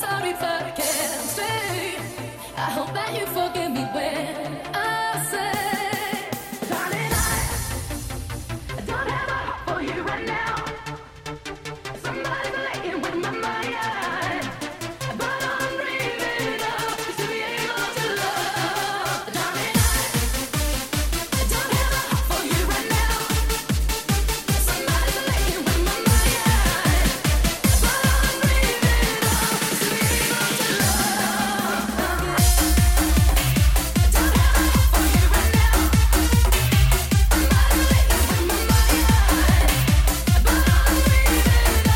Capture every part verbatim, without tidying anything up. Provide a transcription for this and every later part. sorry, but I can't stay. I hope that you forgive me when I say, darling, I, I don't have a heart for you right now. Somebody playing with my mind, but I'm dreaming of you to be able to love. Darling, I, I don't have a heart for you right now. Somebody playing with my mind, but I'm dreaming of you to be able to love. I don't have a heart for you right now. Somebody playing with my mind, but I'm dreaming of you to be able to love. I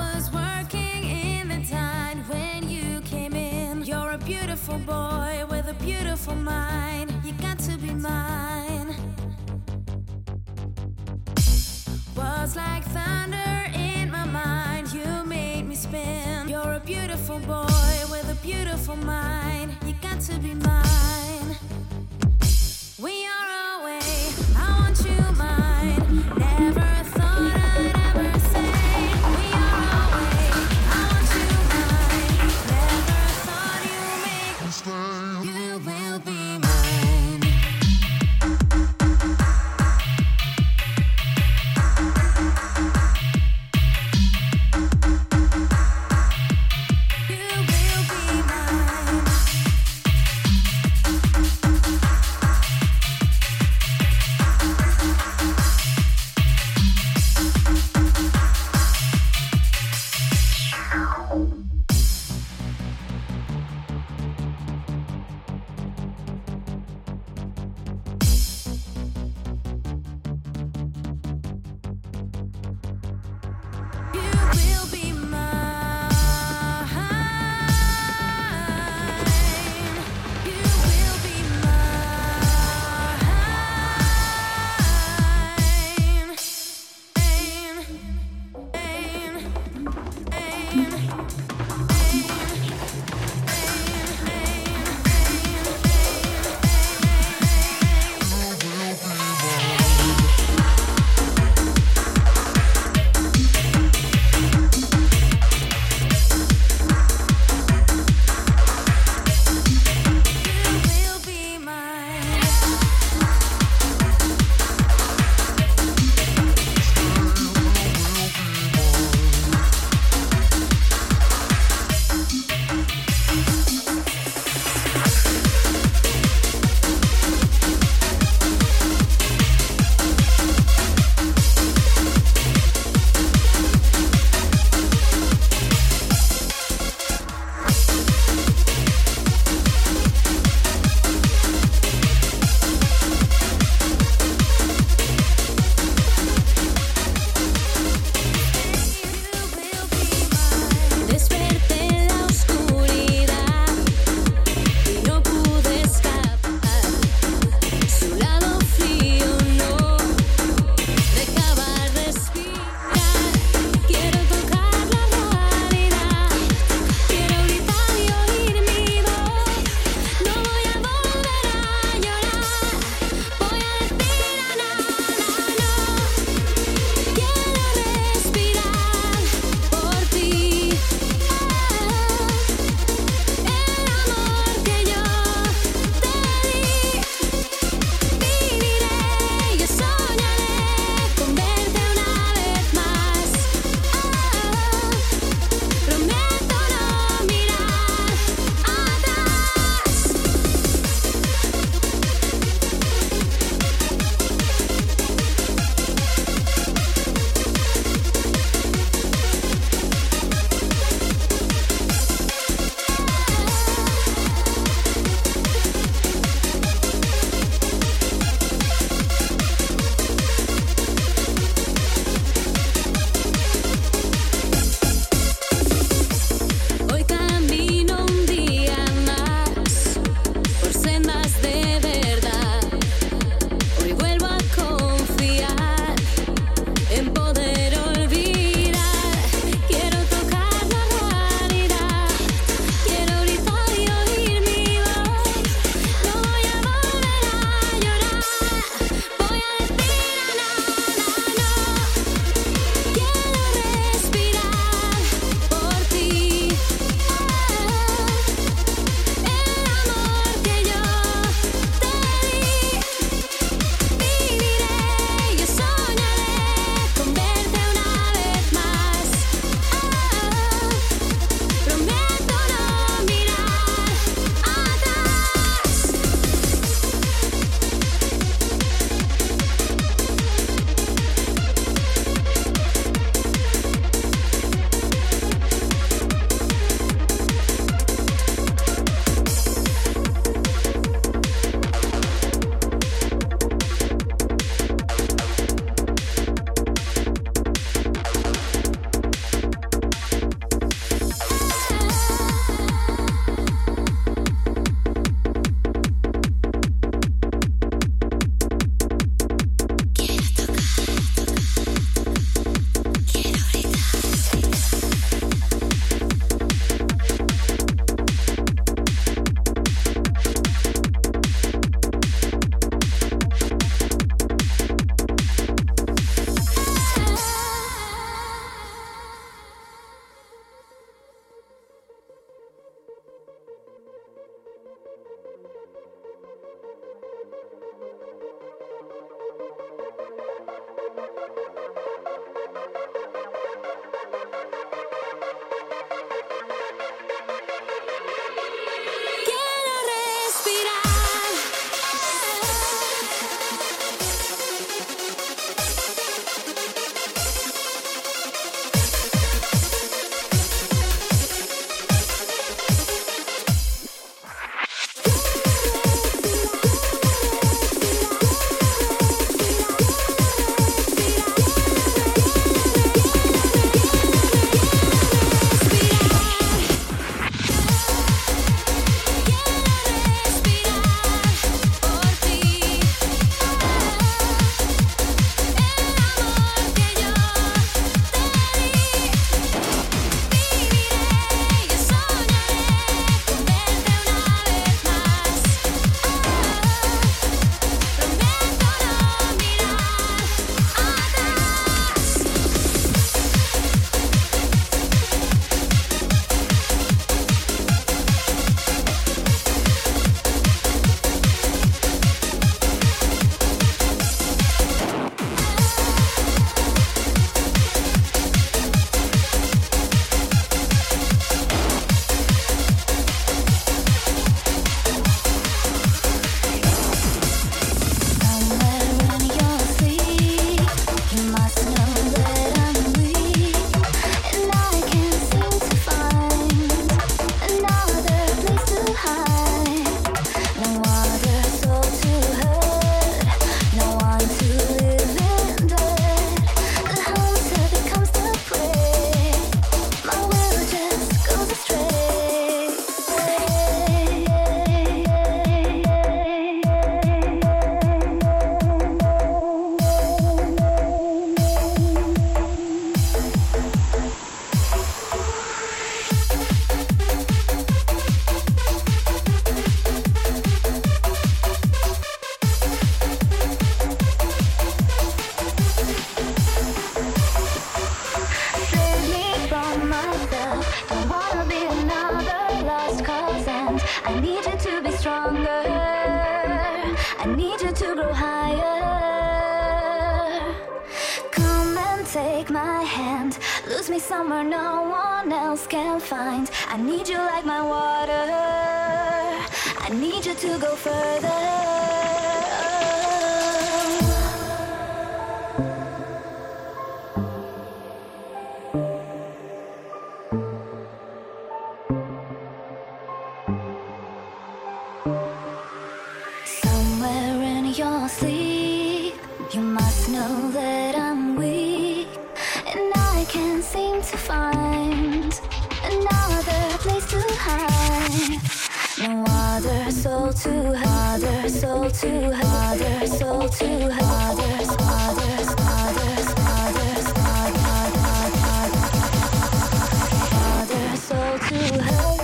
was working in the town when you came in. You're a beautiful boy with a beautiful mind. You got to be mine. Was like thunder in my mind. You made me spin. You're a beautiful boy with a beautiful mind. You got to be mine. We are away. I want you mine. Never thought I'd ever say. We are away. I want you mine. Never thought you'd make me stay. You will be mine. You will be mine. I was working in the town when you came in. You're a beautiful boy with a beautiful mind. You got to be mine. Was like thunder in my mind. You made me spin. You're a beautiful boy with a beautiful mind. You got to be mine. We are away. I want you mine. Never thought I'd ever say. We are away. I want you mine. Never thought you'd make me stay. You will be mine. You will be mine. You will be mine. You will be mine. Aim, aim, aim, aim. to be stronger. I need you to grow higher. Come and take my hand. Lose me somewhere no one else can find. I need you like my water. I need you to go further. Seem to find another place to hide. No other soul to other soul to other soul to others, others, others, others, other soul to her.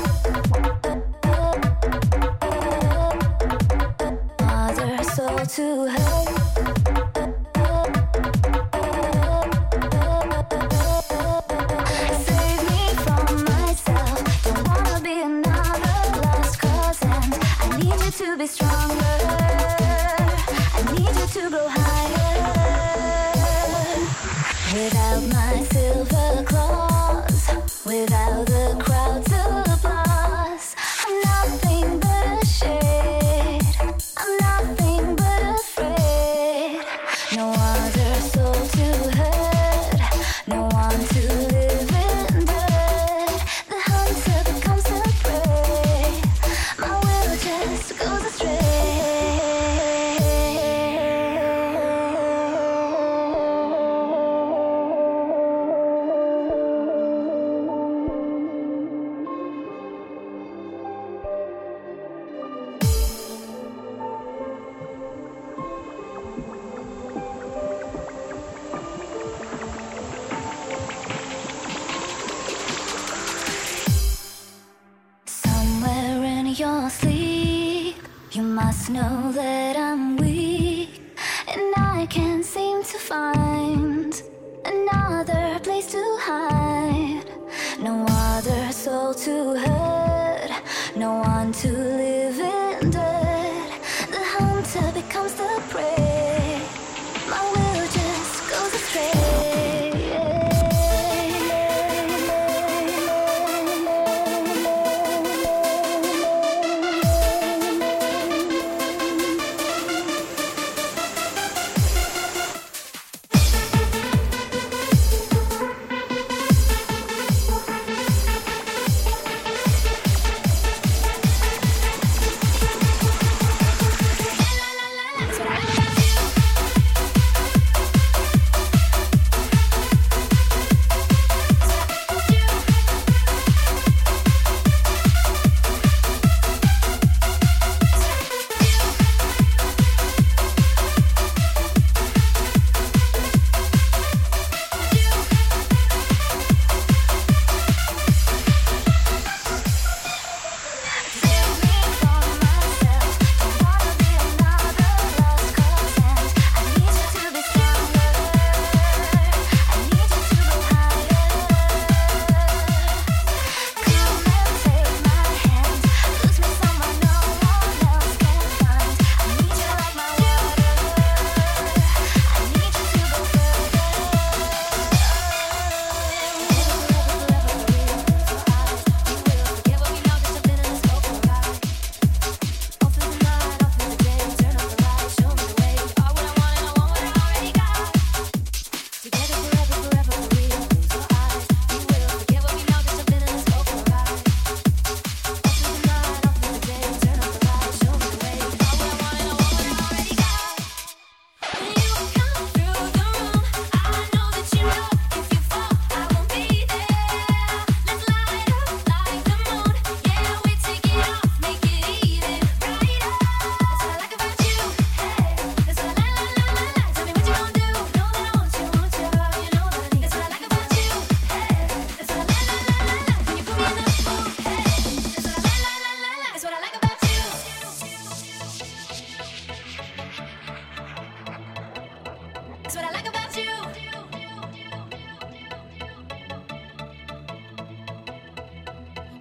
Other soul to her.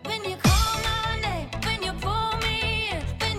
When you call my name, when you pull me in.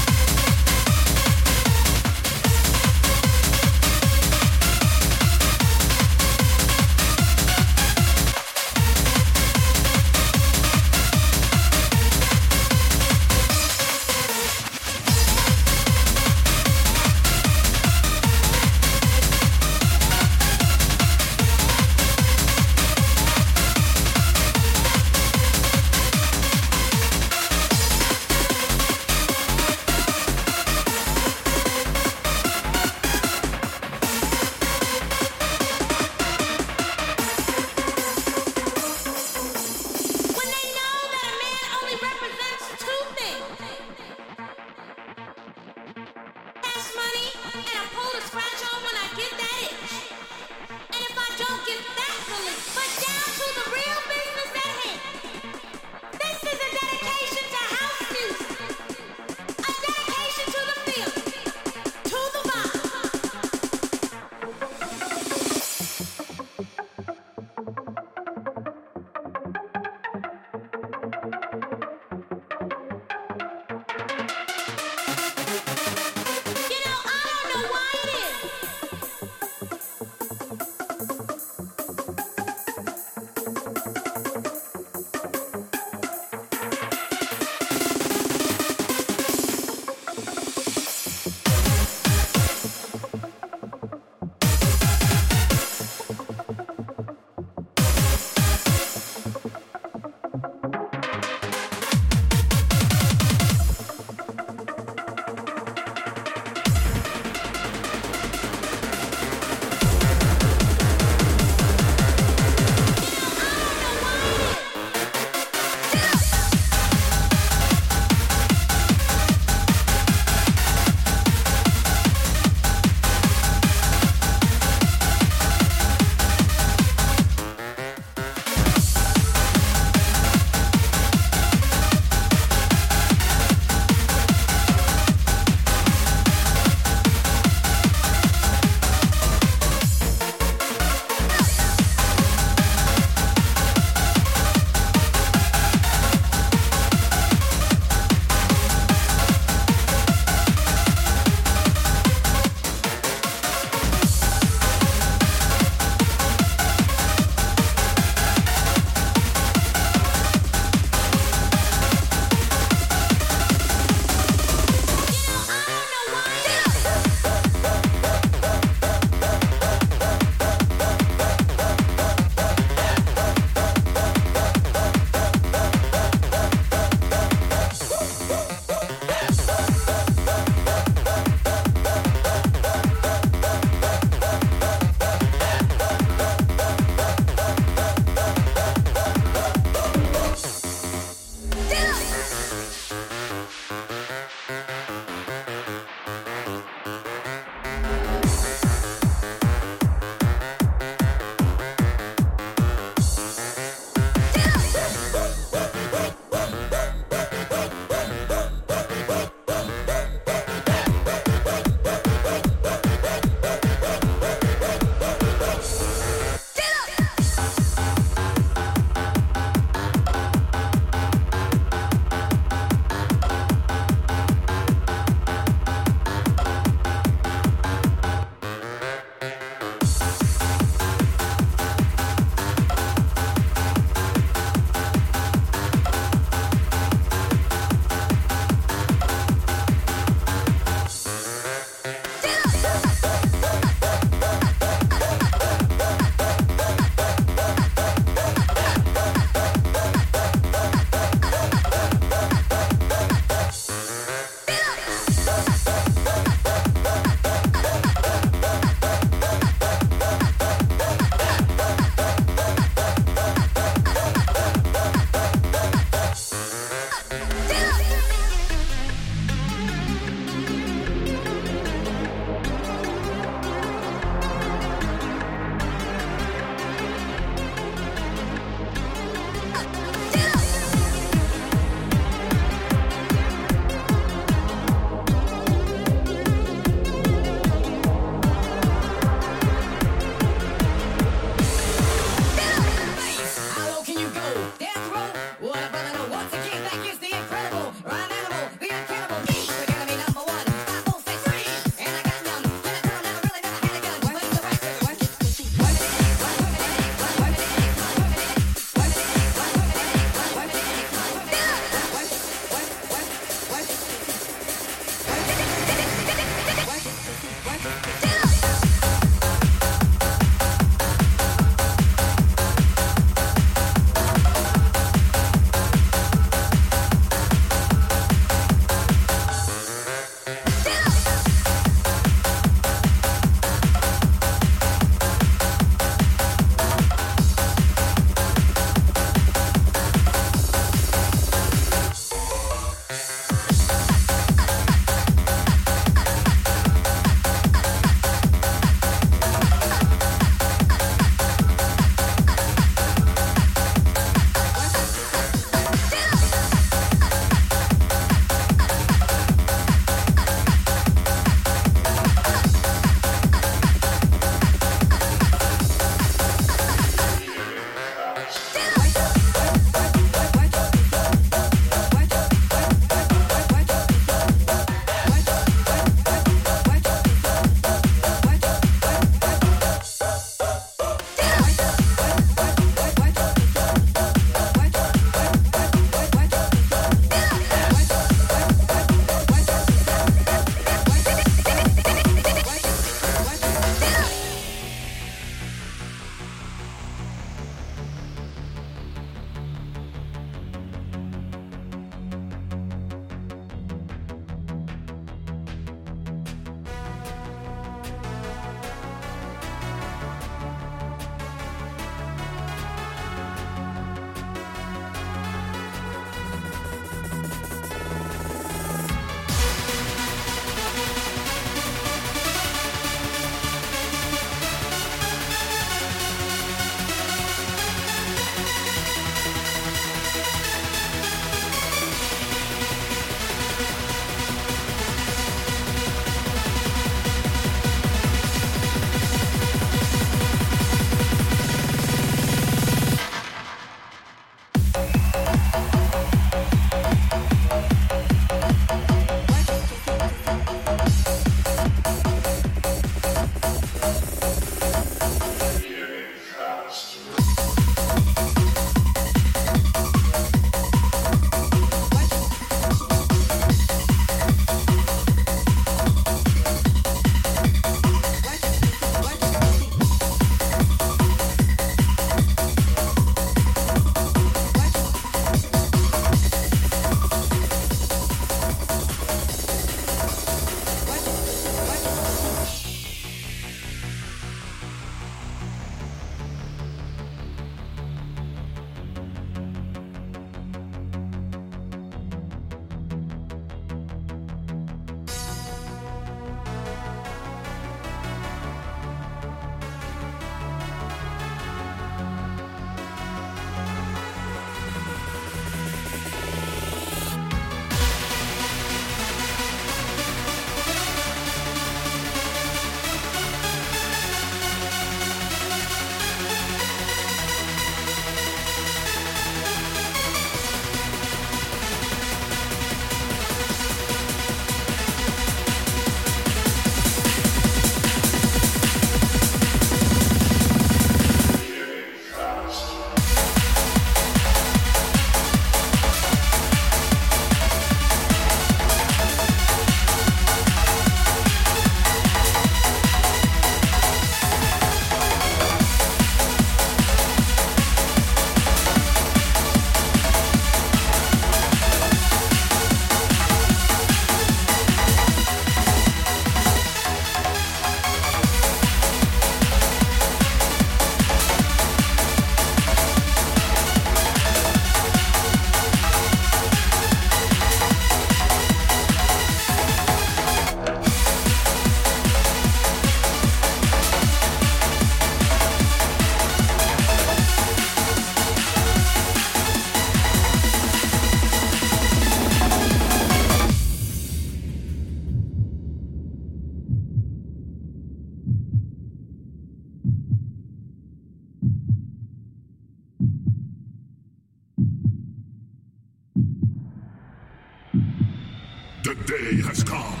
The day has come.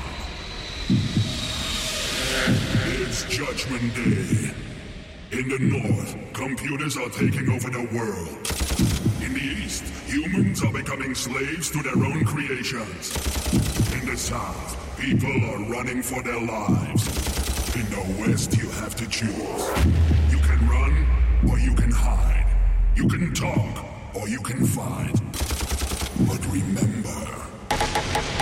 It's Judgment Day. In the north, computers are taking over the world. In the east, humans are becoming slaves to their own creations. In the south, people are running for their lives. In the west, you have to choose. You can run, or you can hide. You can talk, or you can fight. But remember...